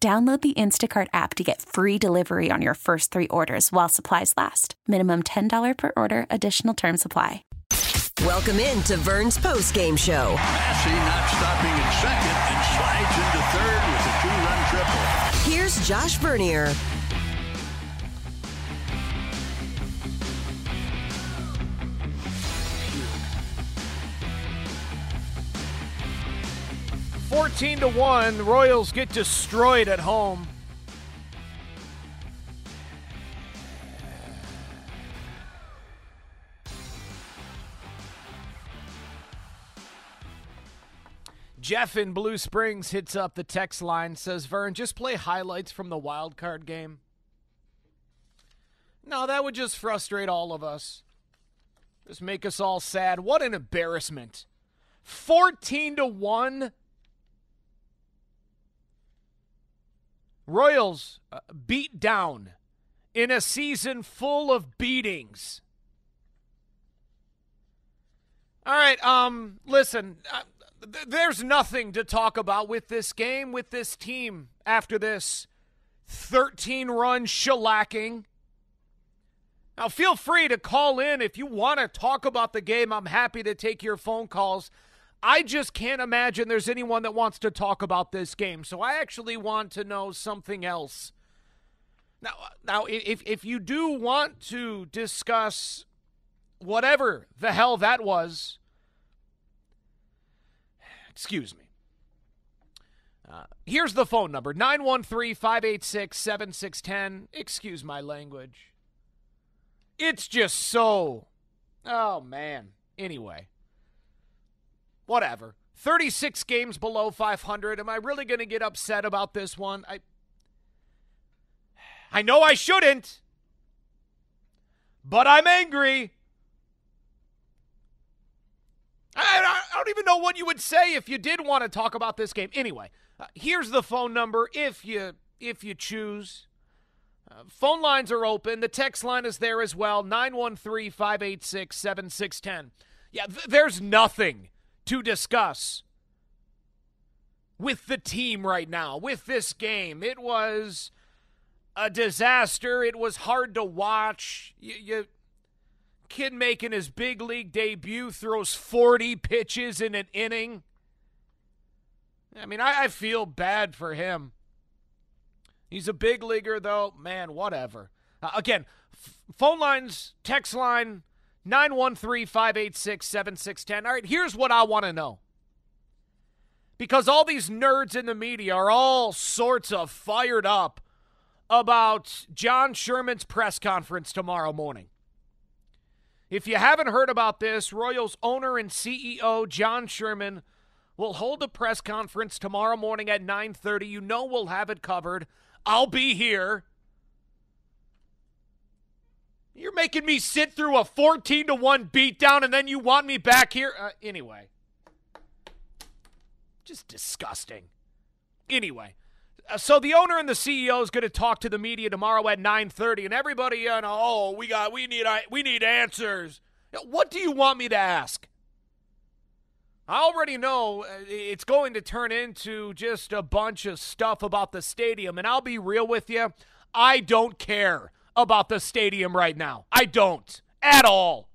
Download the Instacart app to get free delivery on your first three orders while supplies last. Minimum $10 per order. Additional terms apply. Welcome in to Vern's Postgame Show. Massey not stopping in second and slides into third with a two-run triple. Here's Josh Vernier. $14-1, the Royals get destroyed at home. Jeff in Blue Springs hits up the text line, says, Vern, just play highlights from the wild card game. No, that would just frustrate all of us. Just make us all sad. What an embarrassment. 14-1. Royals beat down in a season full of beatings. All right, listen, there's nothing to talk about with this game, with this team after this 13-run shellacking. Now, feel free to call in if you want to talk about the game. I'm happy to take your phone calls. I just can't imagine there's anyone that wants to talk about this game, so I actually want to know something else. Now, if you do want to discuss whatever the hell that was, excuse me. Here's the phone number, 913-586-7610. Excuse my language. It's just so, oh man, anyway. Whatever. 36 games below 500. Am I really going to get upset about this one? I know I shouldn't, but I'm angry. I don't even know what you would say if you did want to talk about this game. Anyway, here's the phone number if you choose. Phone lines are open. The text line is there as well, 913-586-7610. Yeah, there's nothing to discuss with the team right now, with this game. It was a disaster. It was hard to watch. You kid making his big league debut throws 40 pitches in an inning. I mean, I feel bad for him. He's a big leaguer, though. Man, whatever. Again, phone lines, text line, 913-586-7610. All right, here's what I want to know. Because all these nerds in the media are all sorts of fired up about John Sherman's press conference tomorrow morning. If you haven't heard about this, Royals owner and CEO John Sherman will hold a press conference tomorrow morning at 9:30. You know we'll have it covered. I'll be here. You're making me sit through a 14-1 beatdown, and then you want me back here? Anyway. Just disgusting. Anyway. So the owner and the CEO is going to talk to the media tomorrow at 9:30, and everybody, we need answers. What do you want me to ask? I already know it's going to turn into just a bunch of stuff about the stadium, and I'll be real with you, I don't care about the stadium right now. I don't. At all.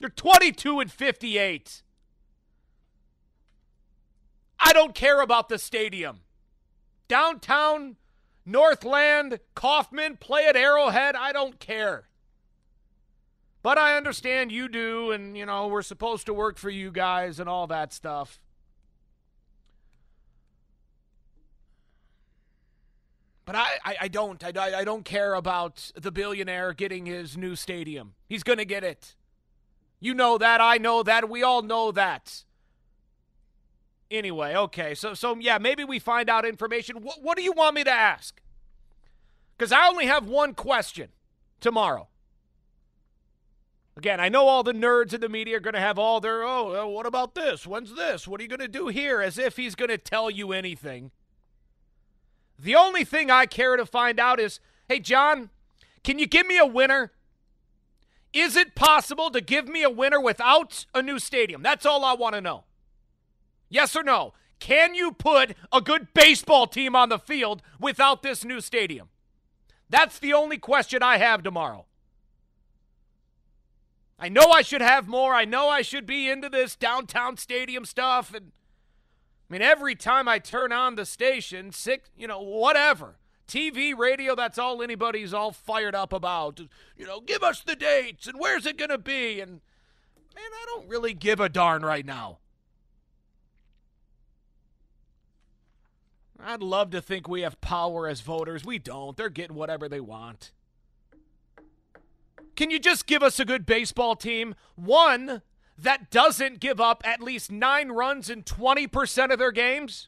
They're 22-58. I don't care about the stadium. Downtown Northland, Kaufman, play at Arrowhead. I don't care. But I understand you do, and, you know, we're supposed to work for you guys and all that stuff. But I don't care about the billionaire getting his new stadium. He's going to get it. You know that. I know that. We all know that. Anyway, okay. So yeah, maybe we find out information. What do you want me to ask? Because I only have one question tomorrow. Again, I know all the nerds in the media are going to have all their, oh, what about this? When's this? What are you going to do here? As if he's going to tell you anything. The only thing I care to find out is, hey, John, can you give me a winner? Is it possible to give me a winner without a new stadium? That's all I want to know. Yes or no? Can you put a good baseball team on the field without this new stadium? That's the only question I have tomorrow. I know I should have more. I know I should be into this downtown stadium stuff and I mean, every time I turn on the station, whatever, TV, radio, that's all anybody's all fired up about. You know, give us the dates and where's it going to be? And, man, I don't really give a darn right now. I'd love to think we have power as voters. We don't. They're getting whatever they want. Can you just give us a good baseball team? One that doesn't give up at least 9 runs in 20% of their games?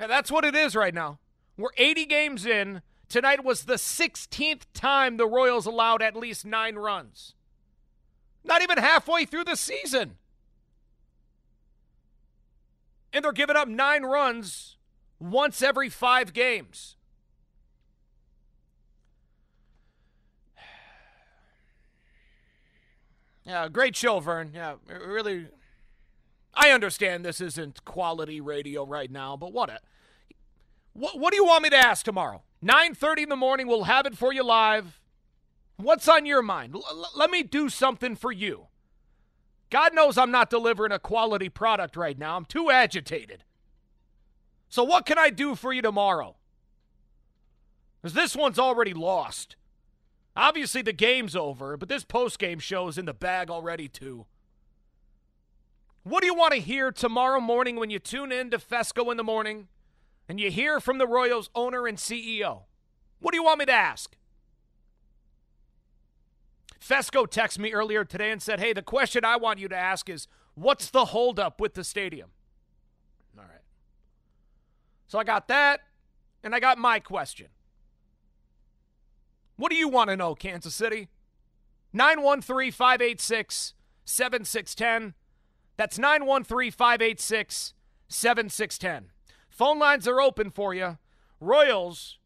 And that's what it is right now. We're 80 games in. Tonight was the 16th time the Royals allowed at least 9 runs. Not even halfway through the season. And they're giving up 9 runs once every 5 games. Yeah, great show, Vern. Yeah, really. I understand this isn't quality radio right now, but what do you want me to ask tomorrow? 9:30 in the morning, we'll have it for you live. What's on your mind? Let me do something for you. God knows I'm not delivering a quality product right now. I'm too agitated. So what can I do for you tomorrow? Because this one's already lost. Obviously, the game's over, but this postgame show is in the bag already, too. What do you want to hear tomorrow morning when you tune in to Fesco in the morning and you hear from the Royals owner and CEO? What do you want me to ask? Fesco texted me earlier today and said, hey, the question I want you to ask is, what's the holdup with the stadium? All right. So I got that, and I got my question. What do you want to know, Kansas City? 913-586-7610. That's 913-586-7610. Phone lines are open for you. Royals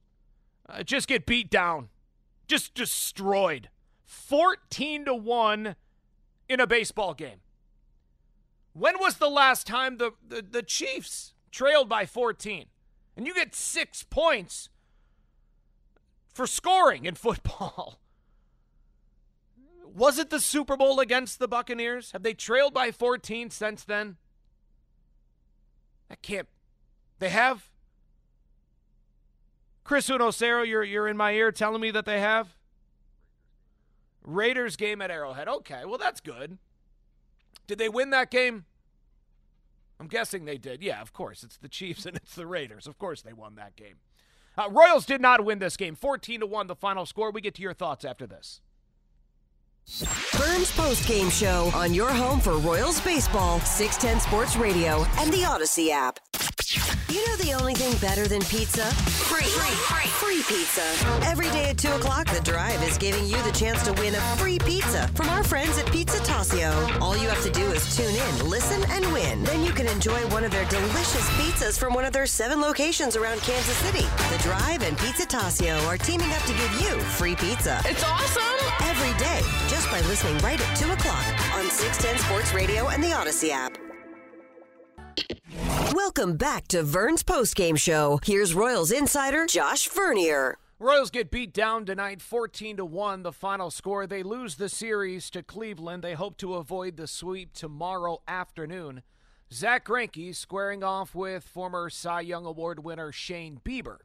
just get beat down. Just destroyed. 14-1 in a baseball game. When was the last time the Chiefs trailed by 14? And you get 6 points for scoring in football. Was it the Super Bowl against the Buccaneers? Have they trailed by 14 since then? I can't. They have? Chris Unocero, you're in my ear telling me that they have? Raiders game at Arrowhead. Okay, well, that's good. Did they win that game? I'm guessing they did. Yeah, of course. It's the Chiefs and it's the Raiders. Of course they won that game. Royals did not win this game. 14-1, the final score. We get to your thoughts after this. Vern's Postgame Show on your home for Royals baseball, 610 Sports Radio, and the Odyssey app. You know the only thing better than pizza? Free pizza. Every day at 2 o'clock, The Drive is giving you the chance to win a free pizza from our friends at Pizza Tascio. All you have to do is tune in, listen, and win. Then you can enjoy one of their delicious pizzas from one of their 7 locations around Kansas City. The Drive and Pizza Tascio are teaming up to give you free pizza. It's awesome! Every day, just by listening right at 2 o'clock on 610 Sports Radio and the Odyssey app. Welcome back to Vern's Postgame Show. Here's Royals insider Josh Vernier. Royals get beat down tonight, 14-1, the final score. They lose the series to Cleveland. They hope to avoid the sweep tomorrow afternoon. Zach Greinke squaring off with former Cy Young Award winner Shane Bieber.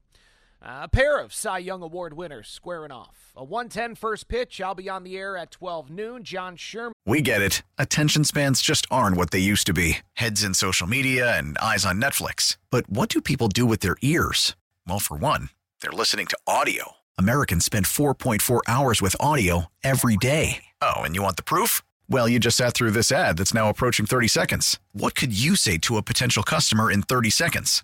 A pair of Cy Young Award winners squaring off. A 1:10 first pitch. I'll be on the air at 12 noon. John Sherman. We get it. Attention spans just aren't what they used to be. Heads in social media and eyes on Netflix. But what do people do with their ears? Well, for one, they're listening to audio. Americans spend 4.4 hours with audio every day. Oh, and you want the proof? Well, you just sat through this ad that's now approaching 30 seconds. What could you say to a potential customer in 30 seconds?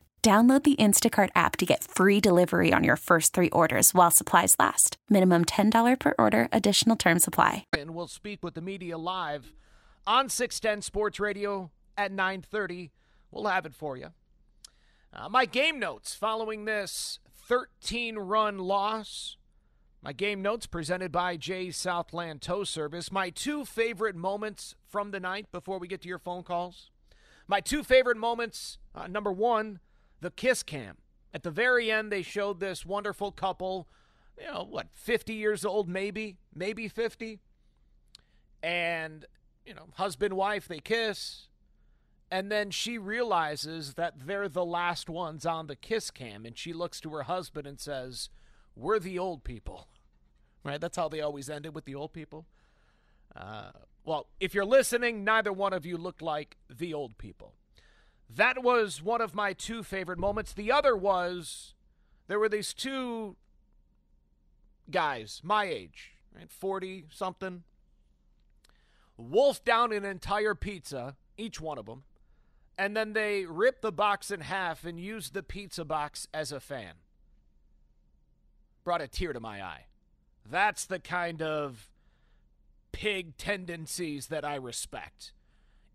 Download the Instacart app to get free delivery on your first three orders while supplies last. Minimum $10 per order. Additional terms apply. And we'll speak with the media live on 610 Sports Radio at 9:30. We'll have it for you. My game notes following this 13-run loss. My game notes presented by Jay's Southland Tow Service. My two favorite moments from the night before we get to your phone calls. My two favorite moments, number one, the kiss cam. At the very end, they showed this wonderful couple, 50 years old, maybe 50. And, husband, wife, they kiss. And then she realizes that they're the last ones on the kiss cam. And she looks to her husband and says, "We're the old people." Right? That's how they always ended, with the old people. Well, if you're listening, neither one of you looked like the old people. That was one of my two favorite moments. The other was there were these two guys my age, right, 40-something, wolfed down an entire pizza, each one of them, and then they ripped the box in half and used the pizza box as a fan. Brought a tear to my eye. That's the kind of pig tendencies that I respect.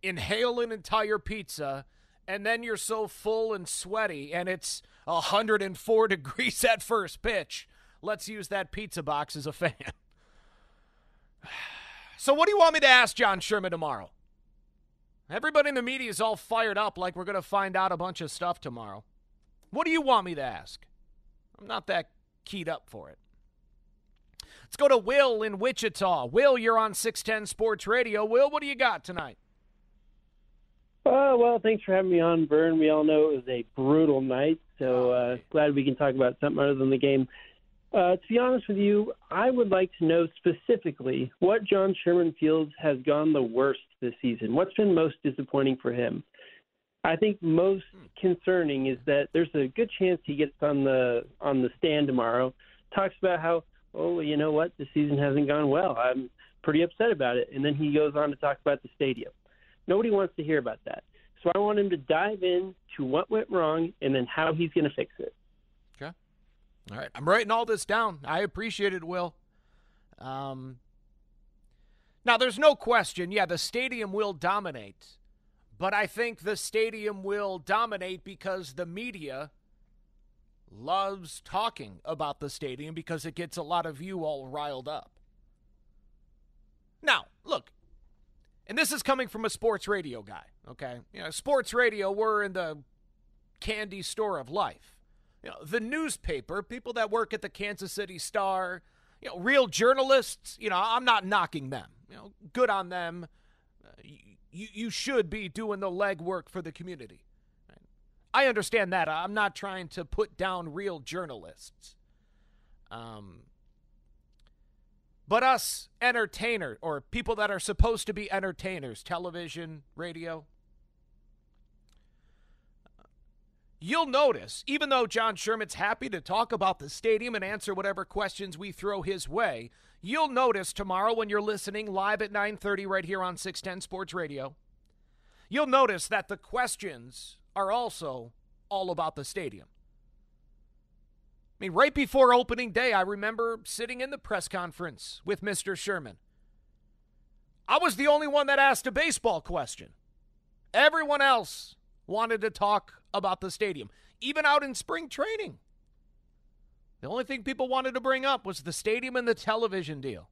Inhale an entire pizza, and then you're so full and sweaty, and it's 104 degrees at first pitch. Let's use that pizza box as a fan. So what do you want me to ask John Sherman tomorrow? Everybody in the media is all fired up like we're going to find out a bunch of stuff tomorrow. What do you want me to ask? I'm not that keyed up for it. Let's go to Will in Wichita. Will, you're on 610 Sports Radio. Will, what do you got tonight? Well, thanks for having me on, Vern. We all know it was a brutal night, so glad we can talk about something other than the game. To be honest with you, I would like to know specifically what John Sherman feels has gone the worst this season. What's been most disappointing for him? I think most concerning is that there's a good chance he gets on the stand tomorrow, talks about how, this season hasn't gone well. I'm pretty upset about it. And then he goes on to talk about the stadium. Nobody wants to hear about that. So I want him to dive in to what went wrong and then how he's going to fix it. Okay. All right. I'm writing all this down. I appreciate it, Will. Now, there's no question. Yeah, the stadium will dominate. But I think the stadium will dominate because the media loves talking about the stadium because it gets a lot of you all riled up. Now, look. And this is coming from a sports radio guy, okay? Sports radio, we're in the candy store of life. The newspaper, people that work at the Kansas City Star, real journalists, I'm not knocking them. Good on them. You should be doing the legwork for the community. I understand that. I'm not trying to put down real journalists. But us entertainers, or people that are supposed to be entertainers, television, radio, you'll notice, even though John Sherman's happy to talk about the stadium and answer whatever questions we throw his way, you'll notice tomorrow when you're listening live at 9:30 right here on 610 Sports Radio, you'll notice that the questions are also all about the stadium. I mean, right before opening day, I remember sitting in the press conference with Mr. Sherman. I was the only one that asked a baseball question. Everyone else wanted to talk about the stadium, even out in spring training. The only thing people wanted to bring up was the stadium and the television deal.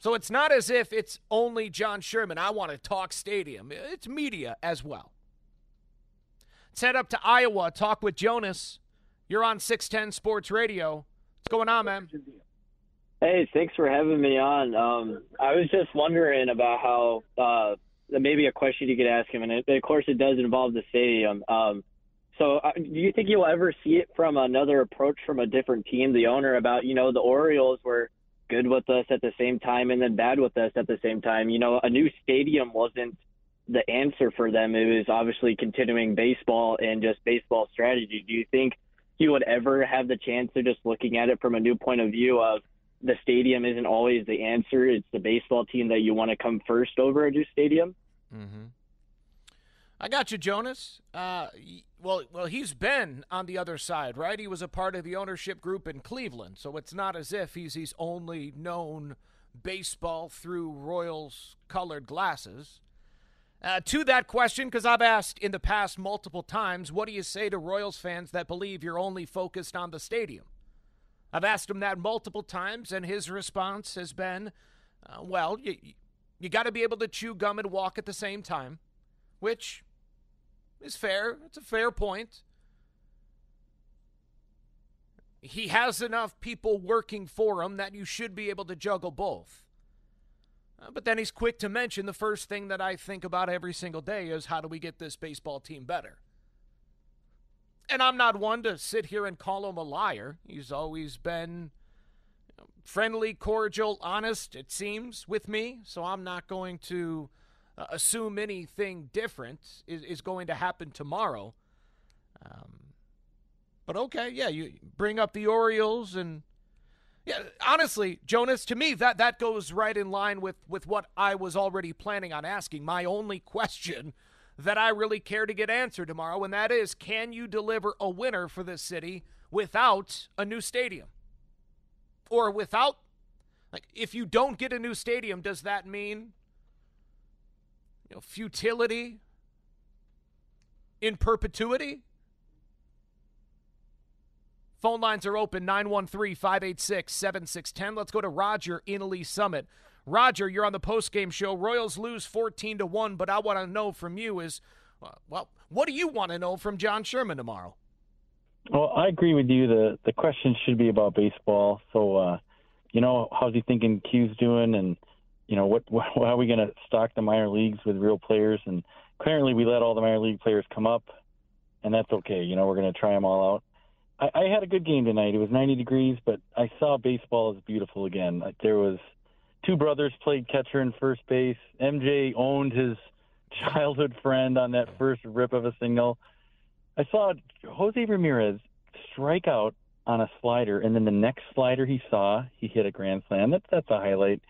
So it's not as if it's only John Sherman. I want to talk stadium. It's media as well. Let's head up to Iowa, talk with Jonas. You're on 610 Sports Radio. What's going on, man? Hey, thanks for having me on. I was just wondering about how maybe a question you could ask him, and of course it does involve the stadium. So do you think you'll ever see it from another approach from a different team, the owner, about, you know, the Orioles were good with us at the same time and then bad with us at the same time? You know, a new stadium wasn't the answer for them. It was obviously continuing baseball and just baseball strategy. Do you think you would ever have the chance of just looking at it from a new point of view of the stadium isn't always the answer? It's the baseball team that you want to come first over a new stadium. Mm-hmm. I got you, Jonas. Well, he's been on the other side, right? He was a part of the ownership group in Cleveland, so it's not as if he's only known baseball through Royals colored glasses. To that question, because I've asked in the past multiple times, what do you say to Royals fans that believe you're only focused on the stadium? I've asked him that multiple times, and his response has been, you got to be able to chew gum and walk at the same time, which is fair. It's a fair point. He has enough people working for him that you should be able to juggle both. But then he's quick to mention the first thing that I think about every single day is, how do we get this baseball team better? And I'm not one to sit here and call him a liar. He's always been friendly, cordial, honest, it seems, with me. So I'm not going to assume anything different is going to happen tomorrow. But okay, yeah, you bring up the Orioles and... yeah, honestly, Jonas, to me, that goes right in line with what I was already planning on asking. My only question that I really care to get answered tomorrow, and that is, can you deliver a winner for this city without a new stadium? Or without, like, if you don't get a new stadium, does that mean, you know, futility in perpetuity? Phone lines are open, 913-586-7610. Let's go to Roger in Lee Summit. Roger, you're on the postgame show. Royals lose 14-1, but I want to know from you is, well, what do you want to know from John Sherman tomorrow? Well, I agree with you. The question should be about baseball. So, you know, how's he thinking Q's doing? And, you know, what how are we going to stock the minor leagues with real players? And currently we let all the minor league players come up, and that's okay. You know, we're going to try them all out. I had a good game tonight. It was 90 degrees, but I saw baseball is beautiful again. Like, there was two brothers played catcher and first base. MJ owned his childhood friend on that first rip of a single. I saw Jose Ramirez strike out on a slider, and then the next slider he saw, he hit a grand slam. That's a highlight.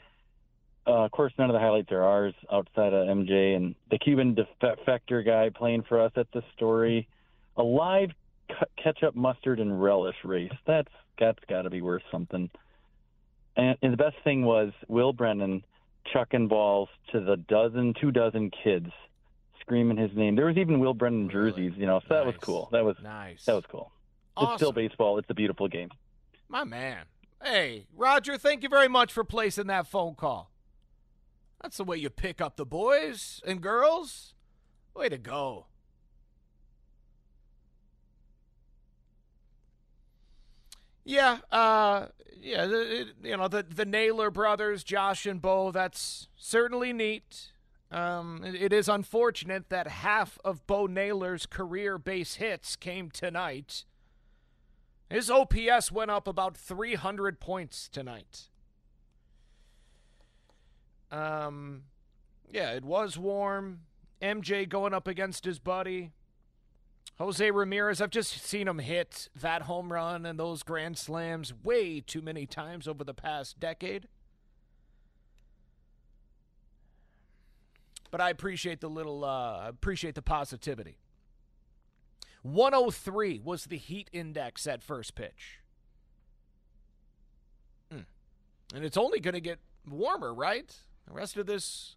Of course, none of the highlights are ours outside of MJ. And the Cuban defector guy playing for us, that's a story. A live ketchup, mustard, and relish race. That's got to be worth something. And the best thing was Will Brennan chucking balls to the two dozen kids screaming his name. There was even Will Brennan jerseys, you know, so nice. That was cool. That was nice. That was cool. Awesome. It's still baseball. It's a beautiful game. My man. Hey, Roger, thank you very much for placing that phone call. That's the way you pick up the boys and girls. Way to go. Yeah, the Naylor brothers, Josh and Bo, that's certainly neat. It is unfortunate that half of Bo Naylor's career base hits came tonight. His OPS went up about 300 points tonight. Yeah, it was warm. MJ going up against his buddy. Jose Ramirez, I've just seen him hit that home run and those grand slams way too many times over the past decade. But I appreciate the positivity. 103 was the heat index at first pitch. And it's only going to get warmer, right? The rest of this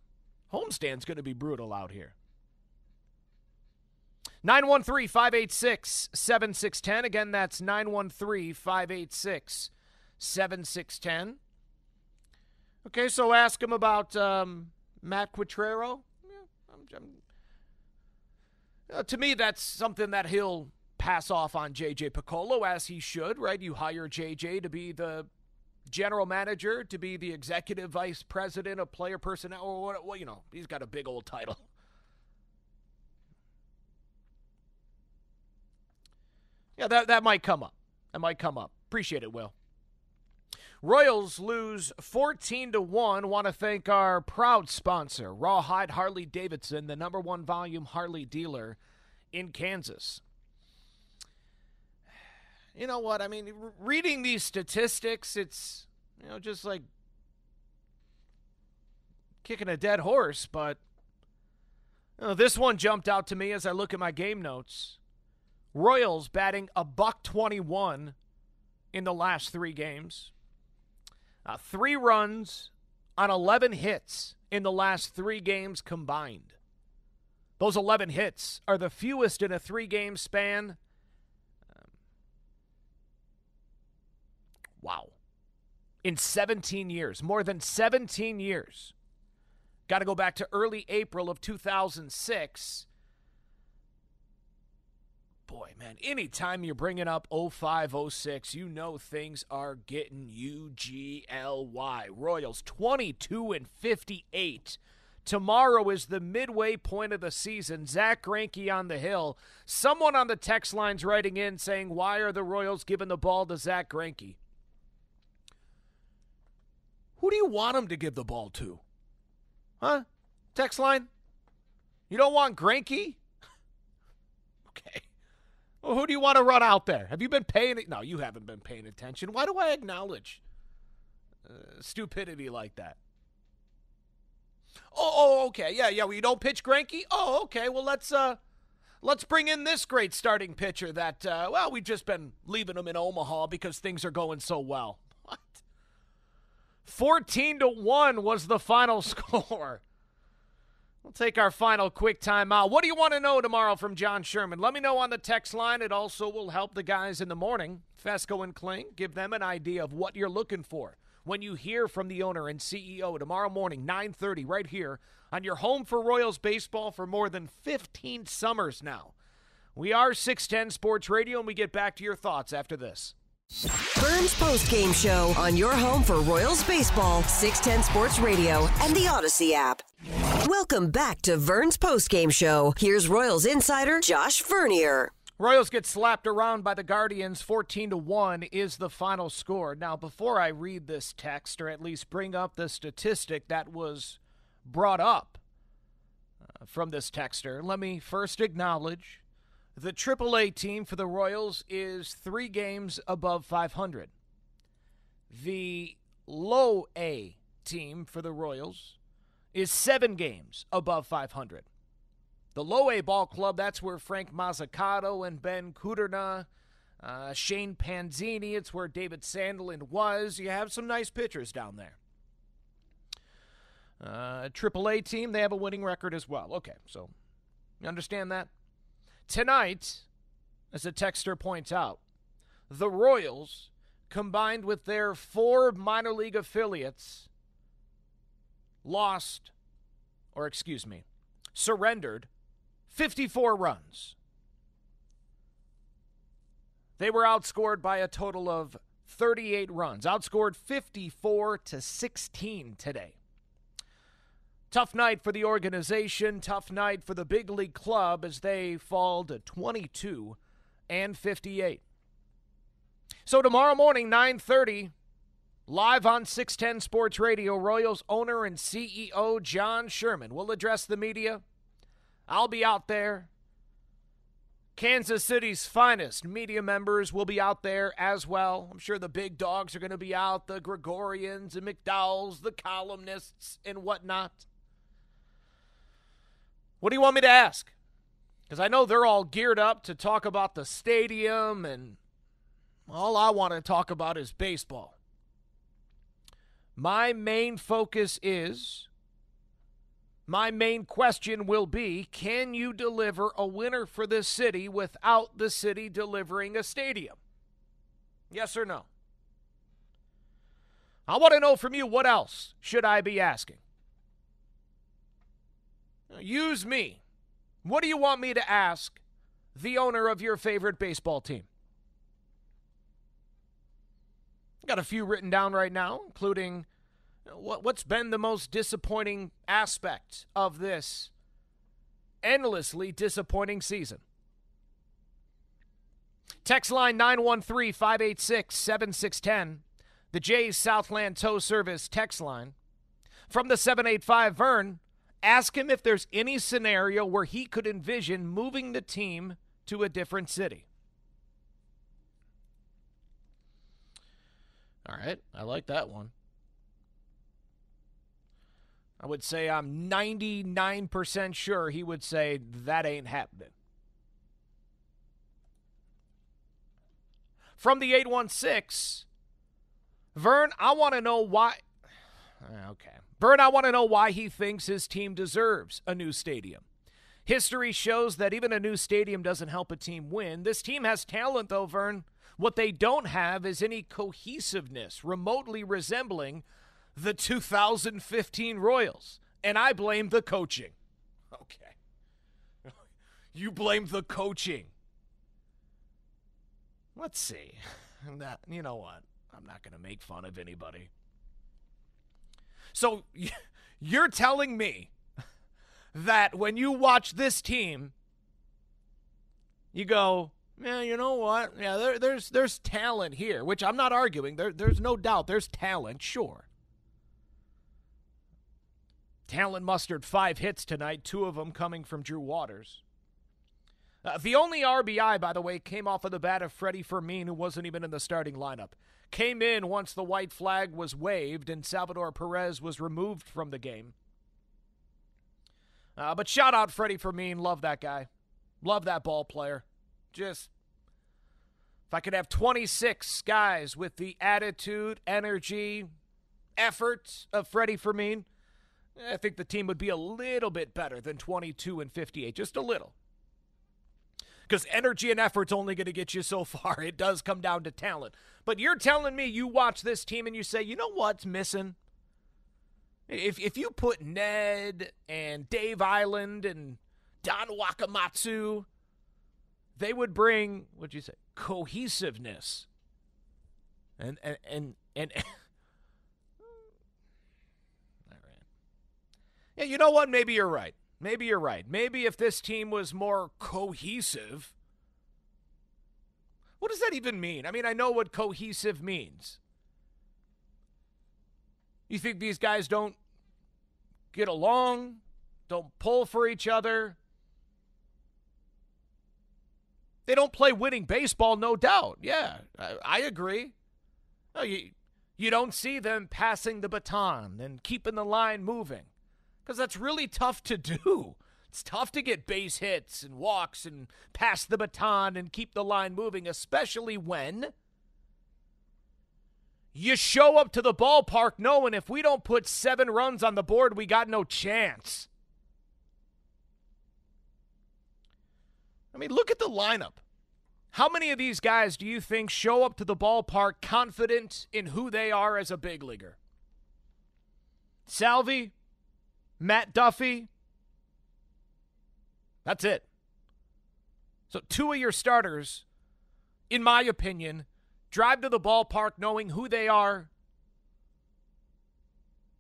homestand's going to be brutal out here. 913-586-7610. Again, that's 913-586-7610. Okay, so ask him about Matt Quattrero. Yeah, to me, that's something that he'll pass off on J.J. Piccolo, as he should, right? You hire J.J. to be the general manager, to be the executive vice president of player personnel, or what? Well, you know, he's got a big old title. Yeah, that might come up. That might come up. Appreciate it, Will. Royals lose 14-1. Want to thank our proud sponsor, Rawhide Harley-Davidson, the number one volume Harley dealer in Kansas. You know what? I mean, reading these statistics, it's, you know, just like kicking a dead horse. But you know, this one jumped out to me as I look at my game notes. Royals batting .121 in the last three games. 3 runs on 11 hits in the last 3 games combined. Those 11 hits are the fewest in a 3-game span. Wow. In 17 years, more than 17 years. Got to go back to early April of 2006. Boy, man, anytime you're bringing up 05, 06, you know things are getting UGLY. Royals 22-58. Tomorrow is the midway point of the season. Zach Greinke on the hill. Someone on the text line's writing in saying, why are the Royals giving the ball to Zach Greinke? Who do you want him to give the ball to? Huh? Text line? You don't want Greinke? Okay. Well, who do you want to run out there? Have you been paying it? No, you haven't been paying attention. Why do I acknowledge stupidity like that? Oh, okay. Yeah. Well, you don't pitch Greinke? Oh, okay. Well, let's bring in this great starting pitcher that, well, we've just been leaving him in Omaha because things are going so well. What? 14-1 was the final score. We'll take our final quick time out. What do you want to know tomorrow from John Sherman? Let me know on the text line. It also will help the guys in the morning, Fesco and Kling, give them an idea of what you're looking for when you hear from the owner and CEO tomorrow morning, 9:30, right here on your home for Royals baseball for more than 15 summers now. We are 610 Sports Radio, and we get back to your thoughts after this. Vern's Postgame Show on your home for Royals baseball, 610 Sports Radio and the Odyssey app. Welcome back to Vern's Postgame Show. Here's Royals insider Josh Vernier. Royals get slapped around by the Guardians. 14-1 is the final score. Now, before I read this text, or at least bring up the statistic that was brought up from this texter, let me first acknowledge the AAA team for the Royals is 3 games above .500. The low A team for the Royals is 7 games above .500. The low A ball club, that's where Frank Mazzucato and Ben Cuderna, Shane Panzini, it's where David Sandelin was. You have some nice pitchers down there. AAA team, they have a winning record as well. Okay, so you understand that? Tonight, as the texter points out, the Royals, combined with their 4 minor league affiliates, surrendered 54 runs. They were outscored by a total of 38 runs, outscored 54-16 today. Tough night for the organization, tough night for the big league club as they fall to 22-58. So tomorrow morning, 9:30, live on 610 Sports Radio, Royals owner and CEO John Sherman will address the media. I'll be out there. Kansas City's finest media members will be out there as well. I'm sure the big dogs are going to be out, the Gregorians and McDowells, the columnists and whatnot. What do you want me to ask? Because I know they're all geared up to talk about the stadium, and all I want to talk about is baseball. My main question will be, can you deliver a winner for this city without the city delivering a stadium? Yes or no? I want to know from you, what else should I be asking? Use me. What do you want me to ask the owner of your favorite baseball team? Got a few written down right now, including what's been the most disappointing aspect of this endlessly disappointing season. Text line 913-586-7610, the Jays Southland Tow Service text line. From the 785 Vern, ask him if there's any scenario where he could envision moving the team to a different city. All right, I like that one. I would say I'm 99% sure he would say that ain't happening. From the 816, Vern, I want to know why. Okay. Vern, I want to know why he thinks his team deserves a new stadium. History shows that even a new stadium doesn't help a team win. This team has talent, though, Vern. What they don't have is any cohesiveness remotely resembling the 2015 Royals. And I blame the coaching. Okay. You blame the coaching. Let's see. You know what? I'm not going to make fun of anybody. So you're telling me that when you watch this team, you go, yeah, you know what? Yeah, there's talent here, which I'm not arguing. There's no doubt there's talent, sure. Talent mustered 5 hits tonight, 2 of them coming from Drew Waters. The only RBI, by the way, came off of the bat of Freddie Fermin, who wasn't even in the starting lineup. Came in once the white flag was waved and Salvador Perez was removed from the game. But shout out Freddie Fermin. Love that guy. Love that ball player. Just, if I could have 26 guys with the attitude, energy, effort of Freddie Fermin, I think the team would be a little bit better than 22 and 58. Just a little. Because energy and effort's only going to get you so far. It does come down to talent. But you're telling me you watch this team and you say, you know what's missing? If you put Ned and Dave Island and Don Wakamatsu, they would bring, what'd you say, cohesiveness. And all right. Yeah, you know what? Maybe you're right. Maybe you're right. Maybe if this team was more cohesive. What does that even mean? I mean, I know what cohesive means. You think these guys don't get along, don't pull for each other? They don't play winning baseball, no doubt. Yeah, I agree. No, you don't see them passing the baton and keeping the line moving. Because that's really tough to do. It's tough to get base hits and walks and pass the baton and keep the line moving, especially when you show up to the ballpark knowing if we don't put 7 runs on the board, we got no chance. I mean, look at the lineup. How many of these guys do you think show up to the ballpark confident in who they are as a big leaguer? Salvi? Matt Duffy. That's it. So 2 of your starters, in my opinion, drive to the ballpark knowing who they are,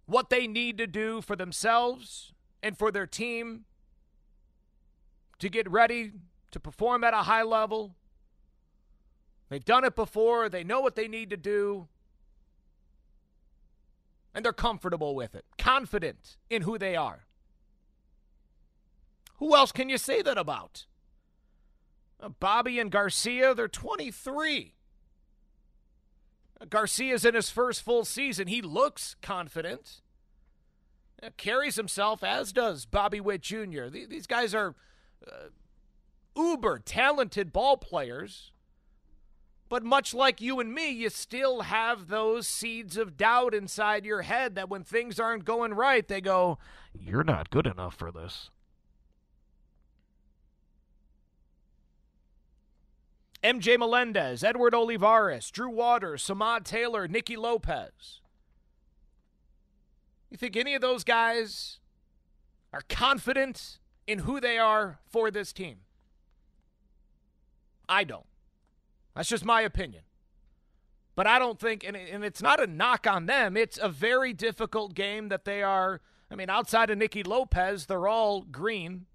what they need to do for themselves and for their team to get ready to perform at a high level. They've done it before. They know what they need to do. And they're comfortable with it, confident in who they are. Who else can you say that about? Bobby and Garcia, they're 23. Garcia's in his first full season. He looks confident. Carries himself, as does Bobby Witt Jr. These guys are uber-talented ball players. But much like you and me, you still have those seeds of doubt inside your head that when things aren't going right, they go, you're not good enough for this. MJ Melendez, Edward Olivares, Drew Waters, Samad Taylor, Nicky Lopez. You think any of those guys are confident in who they are for this team? I don't. That's just my opinion. But I don't think, and it's not a knock on them, it's a very difficult game that they are, I mean, outside of Nicky Lopez, they're all green.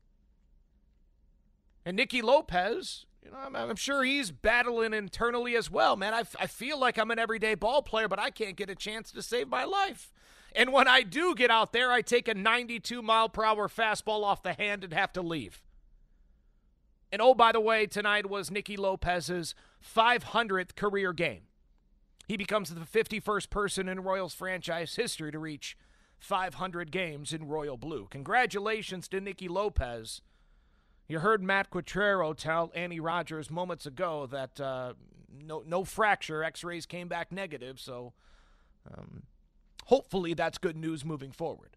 And Nicky Lopez, you know, I'm sure he's battling internally as well. Man, I feel like I'm an everyday ball player, but I can't get a chance to save my life. And when I do get out there, I take a 92-mile-per-hour fastball off the hand and have to leave. And, oh, by the way, tonight was Nicky Lopez's 500th career game. He becomes the 51st person in Royals franchise history to reach 500 games in Royal Blue. Congratulations to Nicky Lopez. You heard Matt Quattrero tell Annie Rogers moments ago that no fracture. X-rays came back negative, so hopefully that's good news moving forward.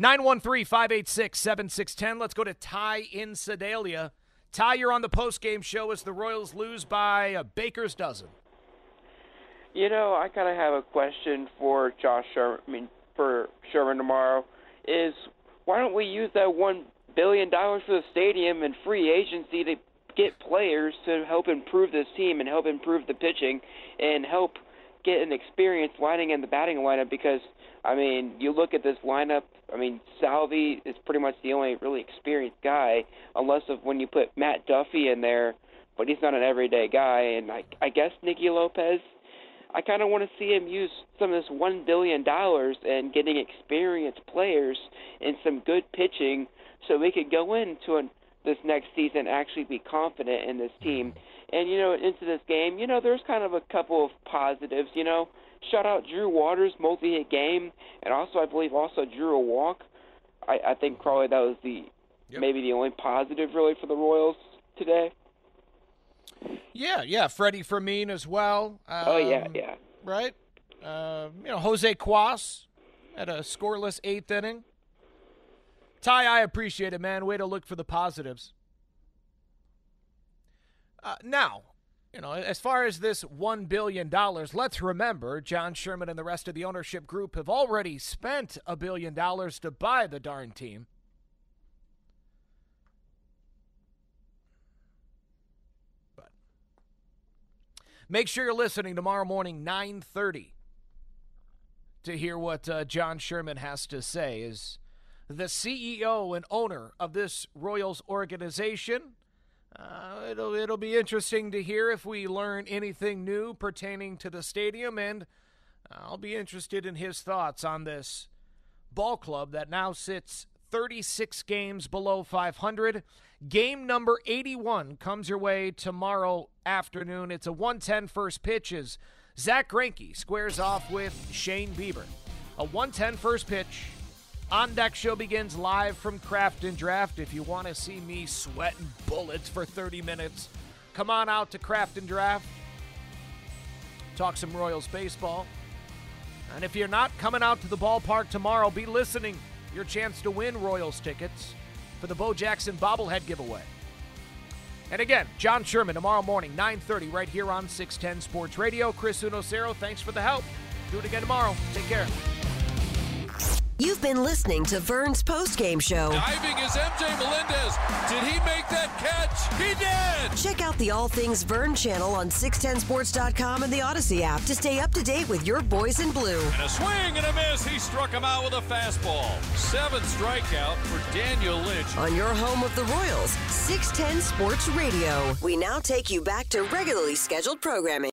913-586-7610. Let's go to Ty in Sedalia. Ty, you're on the postgame show as the Royals lose by a baker's dozen. You know, I kind of have a question for Josh Sherman, tomorrow, is why don't we use that $1 billion for the stadium and free agency to get players to help improve this team and help improve the pitching and help get an experienced lining in the batting lineup? Because, I mean, you look at this lineup, I mean, Salvi is pretty much the only really experienced guy, unless of when you put Matt Duffy in there, but he's not an everyday guy. And I guess Nicky Lopez, I kind of want to see him use some of this $1 billion and getting experienced players and some good pitching so we could go into this next season actually be confident in this team. And, you know, into this game, you know, there's kind of a couple of positives, you know. Shout out Drew Waters, multi-hit game, and also I believe drew a walk. I think probably that was maybe the only positive really for the Royals today. Yeah, Freddie Fermin as well. Right? You know, Jose Quas at a scoreless eighth inning. Ty, I appreciate it, man. Way to look for the positives. Now, you know, as far as this $1 billion, let's remember John Sherman and the rest of the ownership group have already spent $1 billion to buy the darn team. But make sure you're listening tomorrow morning, 9:30, to hear what John Sherman has to say as the CEO and owner of this Royals organization. It'll be interesting to hear if we learn anything new pertaining to the stadium, and I'll be interested in his thoughts on this ball club that now sits 36 games below 500. Game number 81 comes your way tomorrow afternoon. It's a 1:10 first pitch as Zach Greinke squares off with Shane Bieber. A 1:10 first pitch. On Deck Show begins live from Craft and Draft. If you want to see me sweating bullets for 30 minutes, come on out to Craft and Draft. Talk some Royals baseball. And if you're not coming out to the ballpark tomorrow, be listening. Your chance to win Royals tickets for the Bo Jackson bobblehead giveaway. And again, John Sherman tomorrow morning, 9:30, right here on 610 Sports Radio. Chris Unocero, thanks for the help. Do it again tomorrow. Take care. You've been listening to Vern's Postgame Show. Diving is MJ Melendez. Did he make that catch? He did! Check out the All Things Vern channel on 610sports.com and the Odyssey app to stay up to date with your boys in blue. And a swing and a miss. He struck him out with a fastball. 7th strikeout for Daniel Lynch. On your home of the Royals, 610 Sports Radio. We now take you back to regularly scheduled programming.